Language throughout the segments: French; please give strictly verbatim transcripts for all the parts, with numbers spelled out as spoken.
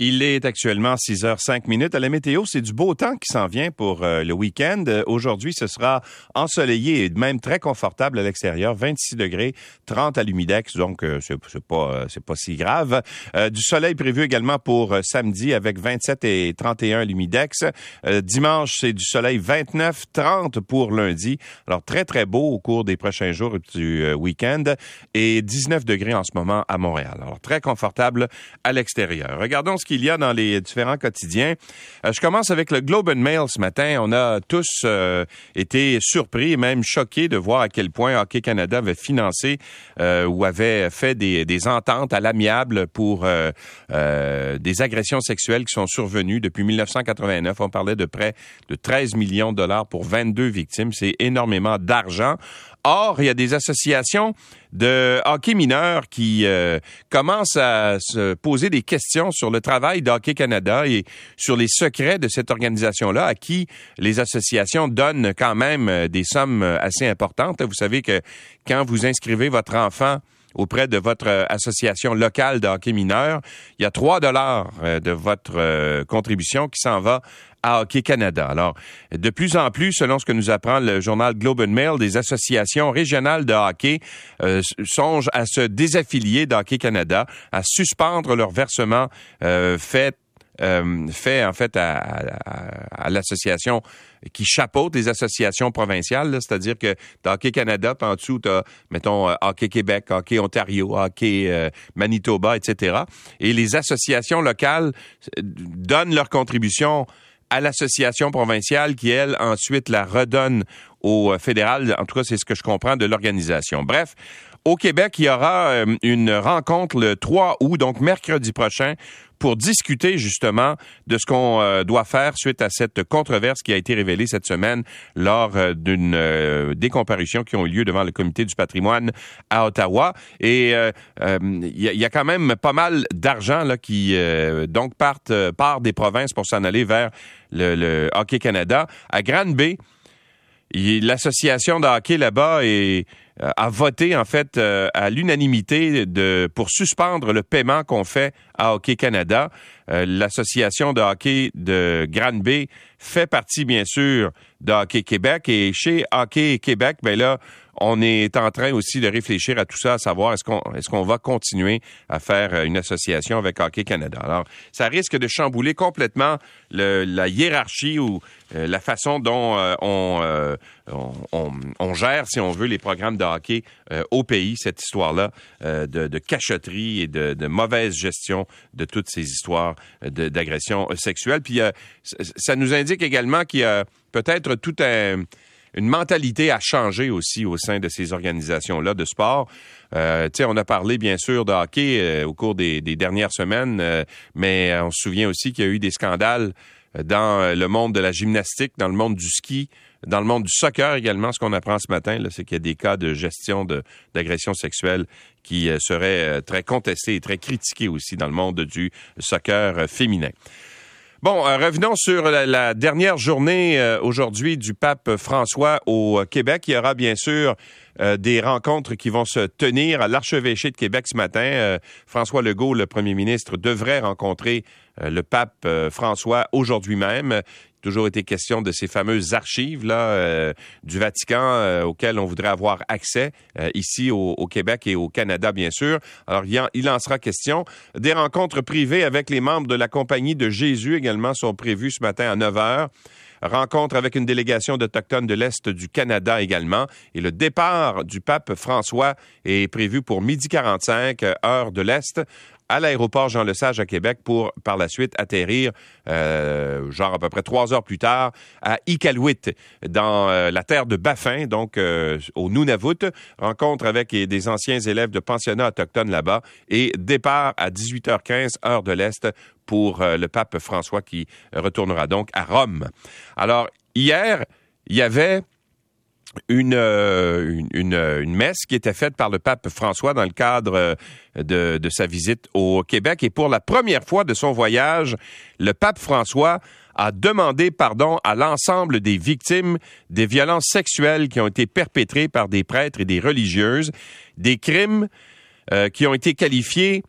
Il est actuellement six heures zéro cinq. À la météo, c'est du beau temps qui s'en vient pour euh, le week-end. Euh, aujourd'hui, ce sera ensoleillé et même très confortable à l'extérieur. vingt-six degrés, trente à l'humidex, donc euh, c'est, c'est, pas, euh, c'est pas si grave. Euh, du soleil prévu également pour euh, samedi avec vingt-sept et trente et un à l'humidex. Euh, dimanche, c'est du soleil vingt-neuf, trente pour lundi. Alors, très, très beau au cours des prochains jours du euh, week-end. Et dix-neuf degrés en ce moment à Montréal. Alors, très confortable à l'extérieur. Regardons ce qu'il y a dans les différents quotidiens. Euh, je commence avec le Globe and Mail ce matin. On a tous euh, été surpris et même choqués de voir à quel point Hockey Canada avait financé euh, ou avait fait des, des ententes à l'amiable pour euh, euh, des agressions sexuelles qui sont survenues depuis dix-neuf cent quatre-vingt-neuf. On parlait de près de treize millions de dollars pour vingt-deux victimes. C'est énormément d'argent. Or, il y a des associations de hockey mineur qui euh, commencent à se poser des questions sur le travail d'Hockey Canada et sur les secrets de cette organisation-là, à qui les associations donnent quand même des sommes assez importantes. Vous savez que quand vous inscrivez votre enfant auprès de votre association locale de hockey mineur, il y a trois dollars de votre contribution qui s'en va à Hockey Canada. Alors, de plus en plus, selon ce que nous apprend le journal Globe and Mail, des associations régionales de hockey euh, songent à se désaffilier d'Hockey Canada, à suspendre leur versement euh, fait, euh, fait en fait à, à, à l'association qui chapeaute les associations provinciales, là, c'est-à-dire que t'as Hockey Canada, puis en dessous, t'as, mettons, Hockey Québec, Hockey Ontario, Hockey euh, Manitoba, et cetera. Et les associations locales donnent leur contribution à l'association provinciale qui, elle, ensuite la redonne au fédéral. En tout cas, c'est ce que je comprends de l'organisation. Bref, au Québec, il y aura une rencontre le trois août, donc mercredi prochain, pour discuter justement de ce qu'on euh, doit faire suite à cette controverse qui a été révélée cette semaine lors euh, d'une euh, des comparutions qui ont eu lieu devant le Comité du patrimoine à Ottawa. Et il euh, euh, y, y a quand même pas mal d'argent là qui euh, donc partent euh, part des provinces pour s'en aller vers le, le Hockey Canada. À Grande-Bay, y, l'association de hockey là-bas est a voté, en fait, euh, à l'unanimité de pour suspendre le paiement qu'on fait à Hockey Canada. Euh, l'association de hockey de Grande-Bay fait partie, bien sûr, de Hockey Québec. Et chez Hockey Québec, ben là, on est en train aussi de réfléchir à tout ça, à savoir est-ce qu'on est-ce qu'on va continuer à faire une association avec Hockey Canada. Alors, ça risque de chambouler complètement le, la hiérarchie ou euh, la façon dont euh, on, euh, on, on, on gère, si on veut, les programmes de hockey euh, au pays, cette histoire-là euh, de, de cachotterie et de, de mauvaise gestion de toutes ces histoires de, d'agression sexuelle. Puis euh, ça nous indique également qu'il y a peut-être tout un... une mentalité à changer aussi au sein de ces organisations-là de sport. Euh, tu sais, on a parlé, bien sûr, de hockey euh, au cours des, des dernières semaines, euh, mais on se souvient aussi qu'il y a eu des scandales dans le monde de la gymnastique, dans le monde du ski, dans le monde du soccer également. Ce qu'on apprend ce matin, là, c'est qu'il y a des cas de gestion de, d'agression sexuelle qui euh, seraient euh, très contestés et très critiqués aussi dans le monde du soccer euh, féminin. Bon, revenons sur la dernière journée aujourd'hui du pape François au Québec. Il y aura bien sûr des rencontres qui vont se tenir à l'archevêché de Québec ce matin. François Legault, le premier ministre, devrait rencontrer le pape François aujourd'hui même. Toujours été question de ces fameuses archives là euh, du Vatican euh, auxquelles on voudrait avoir accès euh, ici au, au Québec et au Canada, bien sûr. Alors, il en, il en sera question. Des rencontres privées avec les membres de la Compagnie de Jésus également sont prévues ce matin à neuf heures. Rencontre avec une délégation d'Autochtones de l'Est du Canada également. Et le départ du pape François est prévu pour midi quarante-cinq, heure de l'Est, à l'aéroport Jean-Lesage à Québec pour, par la suite, atterrir, euh, genre à peu près trois heures plus tard, à Iqaluit, dans euh, la terre de Baffin, donc euh, au Nunavut. Rencontre avec des anciens élèves de pensionnats autochtones là-bas et départ à dix-huit heures quinze, heure de l'Est, pour euh, le pape François qui retournera donc à Rome. Alors, hier, il y avait... Une, une, une, une messe qui était faite par le pape François dans le cadre de, de sa visite au Québec. Et pour la première fois de son voyage, le pape François a demandé pardon à l'ensemble des victimes des violences sexuelles qui ont été perpétrées par des prêtres et des religieuses, des crimes euh, qui ont été qualifiés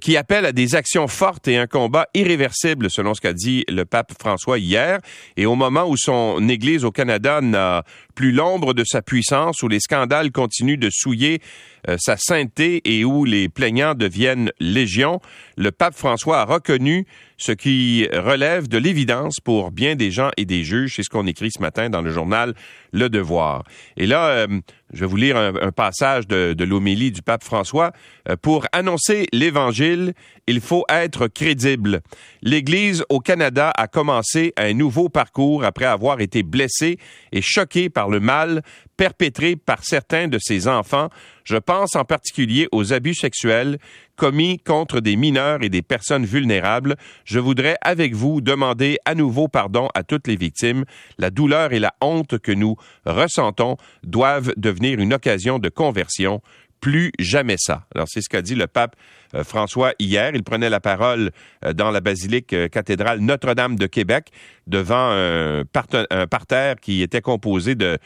qui appelle à des actions fortes et un combat irréversible, selon ce qu'a dit le pape François hier. Et au moment où son Église au Canada n'a plus l'ombre de sa puissance, où les scandales continuent de souiller euh, sa sainteté et où les plaignants deviennent légion, le pape François a reconnu ce qui relève de l'évidence pour bien des gens et des juges. C'est ce qu'on écrit ce matin dans le journal Le Devoir. Et là, euh, je vais vous lire un, un passage de, de l'homélie du pape François. Euh, pour annoncer l'Évangile, il faut être crédible. L'Église au Canada a commencé un nouveau parcours après avoir été blessée et choquée par le mal perpétré par certains de ses enfants. Je pense en particulier aux abus sexuels commis contre des mineurs et des personnes vulnérables. Je voudrais avec vous demander à nouveau pardon à toutes les victimes. La douleur et la honte que nous ressentons doivent devenir une occasion de conversion. Plus jamais ça. Alors, c'est ce qu'a dit le pape euh, François hier. Il prenait la parole euh, dans la basilique euh, cathédrale Notre-Dame de Québec devant un, parte- un parterre qui était composé de,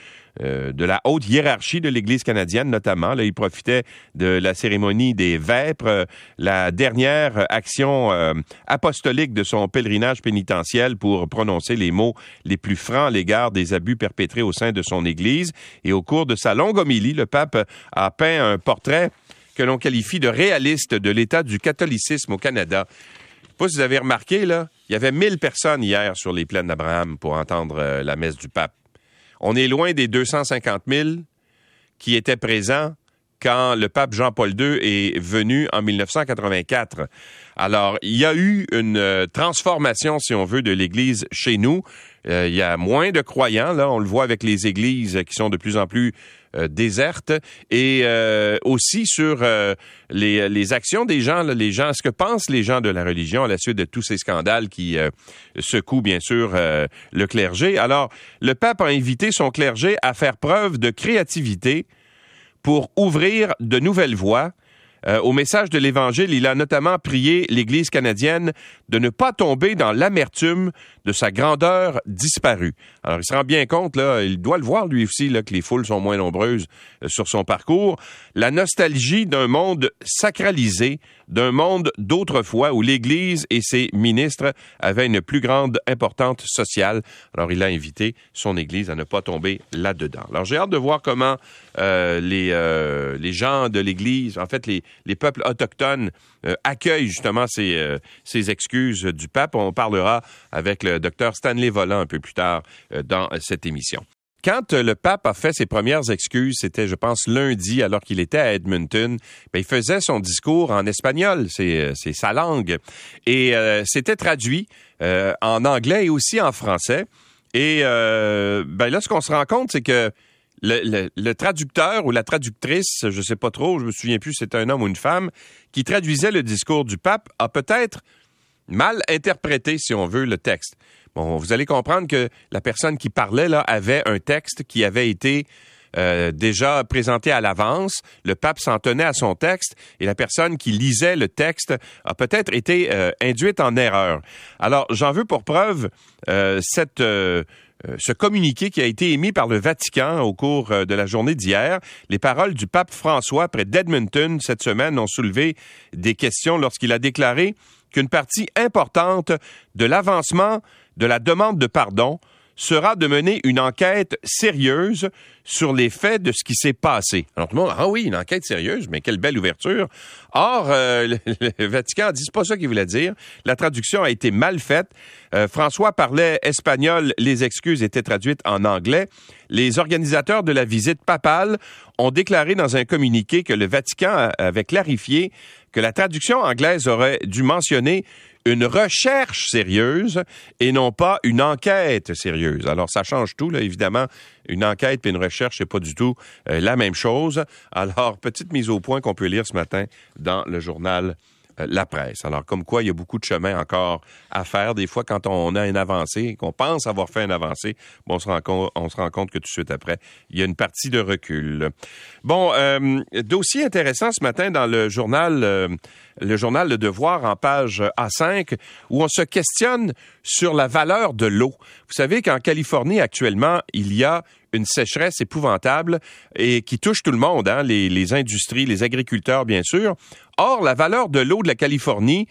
euh, de la haute hiérarchie de l'Église canadienne, notamment. Là, il profitait de la cérémonie des Vêpres, euh, la dernière action euh, apostolique de son pèlerinage pénitentiel pour prononcer les mots les plus francs à l'égard des abus perpétrés au sein de son Église. Et au cours de sa longue homélie, le pape a peint un portrait que l'on qualifie de réaliste de l'état du catholicisme au Canada. Je ne sais pas si vous avez remarqué, là, il y avait mille personnes hier sur les plaines d'Abraham pour entendre euh, la messe du pape. On est loin des deux cent cinquante mille qui étaient présents quand le pape Jean-Paul deux est venu en dix-neuf cent quatre-vingt-quatre. Alors, il y a eu une transformation, si on veut, de l'Église chez nous. Euh, il y a moins de croyants, là, on le voit avec les églises qui sont de plus en plus euh, désertes, et euh, aussi sur euh, les, les actions des gens, là, les gens, ce que pensent les gens de la religion à la suite de tous ces scandales qui euh, secouent, bien sûr, euh, le clergé. Alors, le pape a invité son clergé à faire preuve de créativité pour ouvrir de nouvelles voies. Euh, au message de l'Évangile, il a notamment prié l'Église canadienne de ne pas tomber dans l'amertume de sa grandeur disparue. Alors, il se rend bien compte, là, il doit le voir lui aussi, là, que les foules sont moins nombreuses euh, sur son parcours. La nostalgie d'un monde sacralisé, d'un monde d'autrefois où l'Église et ses ministres avaient une plus grande importance sociale. Alors, il a invité son Église à ne pas tomber là-dedans. Alors, j'ai hâte de voir comment euh, les, euh, les gens de l'Église, en fait, les Les peuples autochtones euh, accueillent justement ces, euh, ces excuses du pape. On parlera avec le docteur Stanley Volant un peu plus tard euh, dans cette émission. Quand le pape a fait ses premières excuses, c'était, je pense, lundi, alors qu'il était à Edmonton, bien, il faisait son discours en espagnol, c'est, c'est sa langue. Et euh, c'était traduit euh, en anglais et aussi en français. Et euh, bien, là, ce qu'on se rend compte, c'est que Le, le, le traducteur ou la traductrice, je ne sais pas trop, je me souviens plus si c'était un homme ou une femme, qui traduisait le discours du pape, a peut-être mal interprété, si on veut, le texte. Bon, vous allez comprendre que la personne qui parlait là avait un texte qui avait été euh, déjà présenté à l'avance. Le pape s'en tenait à son texte et la personne qui lisait le texte a peut-être été euh, induite en erreur. Alors, j'en veux pour preuve euh, cette... Euh, ce communiqué qui a été émis par le Vatican au cours de la journée d'hier. Les paroles du pape François près d'Edmonton cette semaine ont soulevé des questions lorsqu'il a déclaré qu'une partie importante de l'avancement de la demande de pardon sera de mener une enquête sérieuse sur les faits de ce qui s'est passé. Alors tout le monde, ah oui, une enquête sérieuse, mais quelle belle ouverture. Or, euh, le, le Vatican dit, c'est pas ça qu'il voulait dire. La traduction a été mal faite. Euh, François parlait espagnol, les excuses étaient traduites en anglais. Les organisateurs de la visite papale ont déclaré dans un communiqué que le Vatican avait clarifié que la traduction anglaise aurait dû mentionner une recherche sérieuse et non pas une enquête sérieuse. Alors, ça change tout, là, évidemment. Une enquête et une recherche, c'est pas du tout euh, la même chose. Alors, petite mise au point qu'on peut lire ce matin dans le journal euh, La Presse. Alors, comme quoi, il y a beaucoup de chemin encore à faire. Des fois, quand on a une avancée, qu'on pense avoir fait une avancée, bon, on se rend compte, on se rend compte que tout de suite après, il y a une partie de recul. Bon, euh, dossier intéressant ce matin dans le journal... Euh, le journal Le Devoir en page A cinq, où on se questionne sur la valeur de l'eau. Vous savez qu'en Californie, actuellement, il y a une sécheresse épouvantable et qui touche tout le monde, hein, les, les industries, les agriculteurs, bien sûr. Or, la valeur de l'eau de la Californie,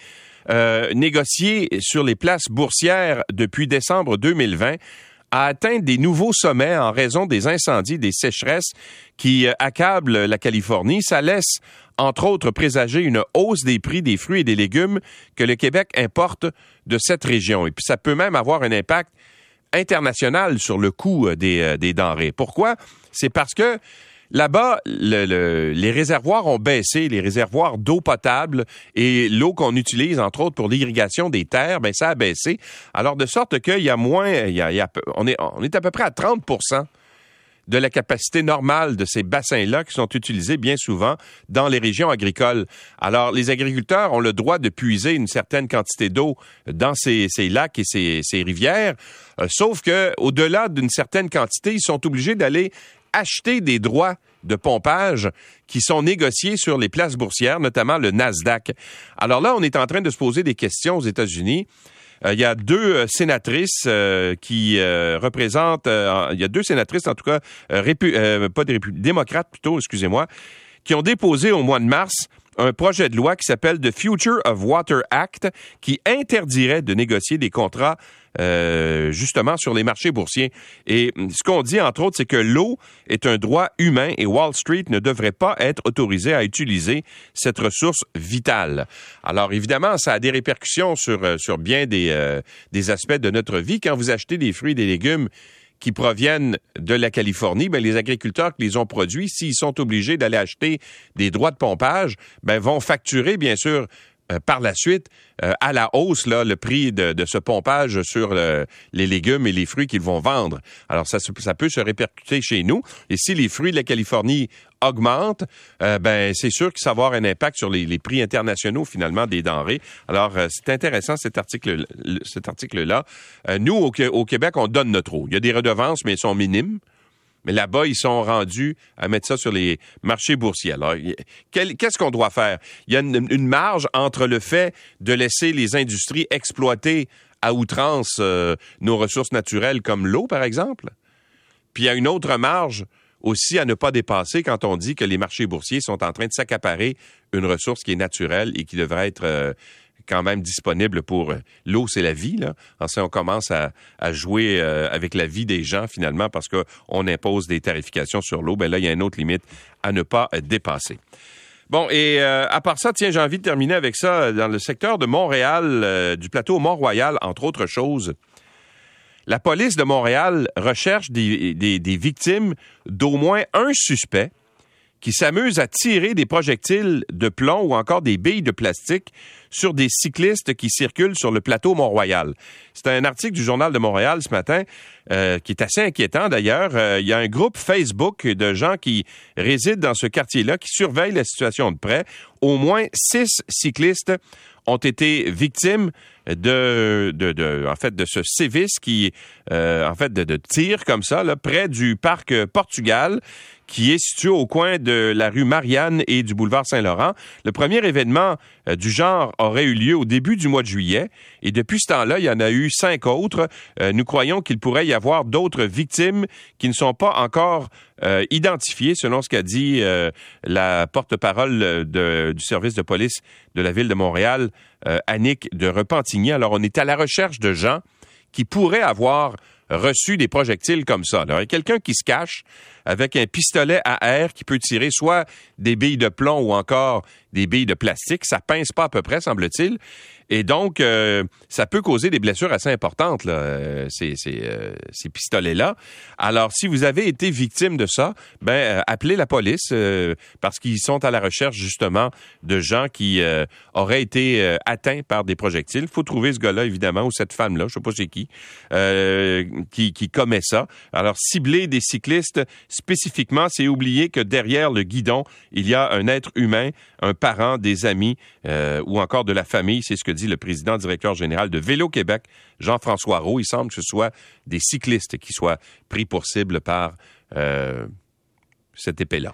euh, négociée sur les places boursières depuis décembre deux mille vingt, à atteindre des nouveaux sommets en raison des incendies, des sécheresses qui accablent la Californie. Ça laisse, entre autres, présager une hausse des prix des fruits et des légumes que le Québec importe de cette région. Et puis ça peut même avoir un impact international sur le coût des, des denrées. Pourquoi? C'est parce que là-bas, le, le, les réservoirs ont baissé, les réservoirs d'eau potable et l'eau qu'on utilise, entre autres, pour l'irrigation des terres, bien, ça a baissé. Alors, de sorte qu'il y a moins, il y a, il y a, on est, on est à peu près à trente pour cent de la capacité normale de ces bassins-là qui sont utilisés bien souvent dans les régions agricoles. Alors, les agriculteurs ont le droit de puiser une certaine quantité d'eau dans ces, ces lacs et ces, ces rivières, euh, sauf que, au-delà d'une certaine quantité, ils sont obligés d'aller acheter des droits de pompage qui sont négociés sur les places boursières, notamment le Nasdaq. Alors là, on est en train de se poser des questions aux États-Unis. Euh, il y a deux euh, sénatrices euh, qui euh, représentent... Euh, il y a deux sénatrices, en tout cas, euh, répu, euh, pas des répu, démocrates plutôt, excusez-moi, qui ont déposé au mois de mars un projet de loi qui s'appelle The Future of Water Act, qui interdirait de négocier des contrats euh, justement sur les marchés boursiers. Et ce qu'on dit, entre autres, c'est que l'eau est un droit humain et Wall Street ne devrait pas être autorisé à utiliser cette ressource vitale. Alors évidemment, ça a des répercussions sur, sur bien des, euh, des aspects de notre vie. Quand vous achetez des fruits et des légumes qui proviennent de la Californie, bien, les agriculteurs qui les ont produits, s'ils sont obligés d'aller acheter des droits de pompage, bien, vont facturer, bien sûr, euh, par la suite, euh, à la hausse, là, le prix de, de ce pompage sur euh, les légumes et les fruits qu'ils vont vendre. Alors, ça, ça peut se répercuter chez nous. Et si les fruits de la Californie augmentent, euh, bien, c'est sûr que ça va avoir un impact sur les, les prix internationaux, finalement, des denrées. Alors, euh, c'est intéressant, cet article, cet article-là. Euh, nous, au, au Québec, on donne notre eau. Il y a des redevances, mais elles sont minimes. Mais là-bas, ils sont rendus à mettre ça sur les marchés boursiers. Alors, qu'est-ce qu'on doit faire? Il y a une, une marge entre le fait de laisser les industries exploiter à outrance euh, nos ressources naturelles comme l'eau, par exemple. Puis il y a une autre marge aussi à ne pas dépasser quand on dit que les marchés boursiers sont en train de s'accaparer une ressource qui est naturelle et qui devrait être... Euh, quand même disponible pour l'eau, c'est la vie. Là. Ensuite, on commence à, à jouer euh, avec la vie des gens, finalement, parce qu'on impose des tarifications sur l'eau. Bien là, il y a une autre limite à ne pas dépasser. Bon, et euh, à part ça, tiens, j'ai envie de terminer avec ça. Dans le secteur de Montréal, euh, du plateau Mont-Royal, entre autres choses, la police de Montréal recherche des, des, des victimes d'au moins un suspect qui s'amusent à tirer des projectiles de plomb ou encore des billes de plastique sur des cyclistes qui circulent sur le plateau Mont-Royal. C'est un article du Journal de Montréal ce matin euh, qui est assez inquiétant d'ailleurs. Euh, il y a un groupe Facebook de gens qui résident dans ce quartier-là qui surveillent la situation de près. Au moins six cyclistes ont été victimes de, de, de, en fait, de ce sévice qui, euh, en fait, de, de tir comme ça, là, près du parc Portugal, qui est situé au coin de la rue Marianne et du boulevard Saint-Laurent. Le premier événement euh, du genre aurait eu lieu au début du mois de juillet, et depuis ce temps-là, il y en a eu cinq autres. Euh, nous croyons qu'il pourrait y avoir d'autres victimes qui ne sont pas encore euh, identifiées, selon ce qu'a dit euh, la porte-parole de, du service de police de la ville de Montréal, euh, Annick de Repentigny. Alors, on est à la recherche de gens qui pourraient avoir reçu des projectiles comme ça. Alors, il y a quelqu'un qui se cache avec un pistolet à air qui peut tirer soit des billes de plomb ou encore des billes de plastique. Ça pince pas à peu près, semble-t-il. Et donc, euh, ça peut causer des blessures assez importantes, là, euh, ces, ces, euh, ces pistolets-là. Alors, si vous avez été victime de ça, ben euh, appelez la police euh, parce qu'ils sont à la recherche, justement, de gens qui euh, auraient été euh, atteints par des projectiles. Il faut trouver ce gars-là, évidemment, ou cette femme-là, je sais pas c'est qui, euh, qui, qui commet ça. Alors, cibler des cyclistes spécifiquement, c'est oublier que derrière le guidon, il y a un être humain, un parent, des amis euh, ou encore de la famille. C'est ce que dit le président directeur général de Vélo Québec, Jean-François Roux. Il semble que ce soit des cyclistes qui soient pris pour cible par euh, cette épée-là.